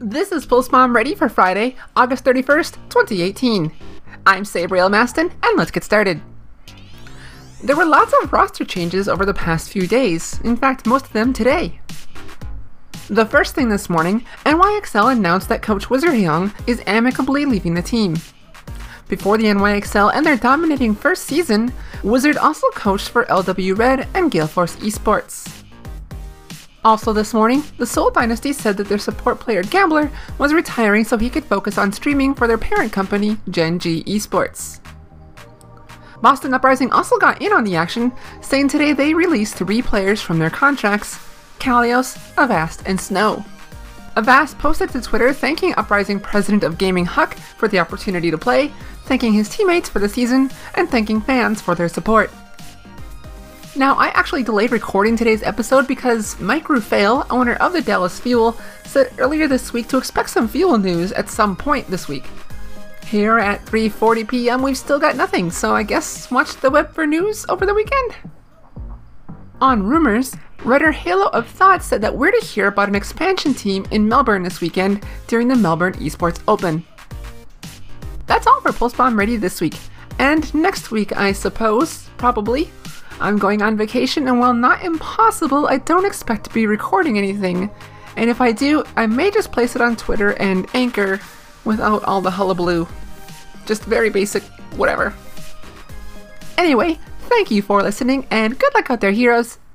This is Pulse Bomb ready for Friday, August 31st, 2018. I'm Sabriel Mastin, and let's get started. There were lots of roster changes over the past few days, in fact most of them today. The first thing this morning, NYXL announced that coach Wizard Young is amicably leaving the team. Before the NYXL and their dominating first season, Wizard also coached for LW Red and Gale Force Esports. Also this morning, the Seoul Dynasty said that their support player Gambler was retiring so he could focus on streaming for their parent company, Gen.G Esports. Boston Uprising also got in on the action, saying today they released 3 players from their contracts: Kalios, Avast, and Snow. Avast posted to Twitter thanking Uprising president of gaming Huck for the opportunity to play, thanking his teammates for the season, and thanking fans for their support. Now, I actually delayed recording today's episode because Mike Rufail, owner of the Dallas Fuel, said earlier this week to expect some fuel news at some point this week. Here at 3:40 p.m. we've still got nothing, so I guess watch the web for news over the weekend. On rumors, writer Halo of Thoughts said that we're to hear about an expansion team in Melbourne this weekend during the Melbourne Esports Open. That's all for Pulse Bomb Ready this week, and next week I suppose, probably. I'm going on vacation, and while not impossible, I don't expect to be recording anything. And if I do, I may just place it on Twitter and Anchor without all the hullabaloo. Just very basic whatever. Anyway, thank you for listening, and good luck out there, heroes!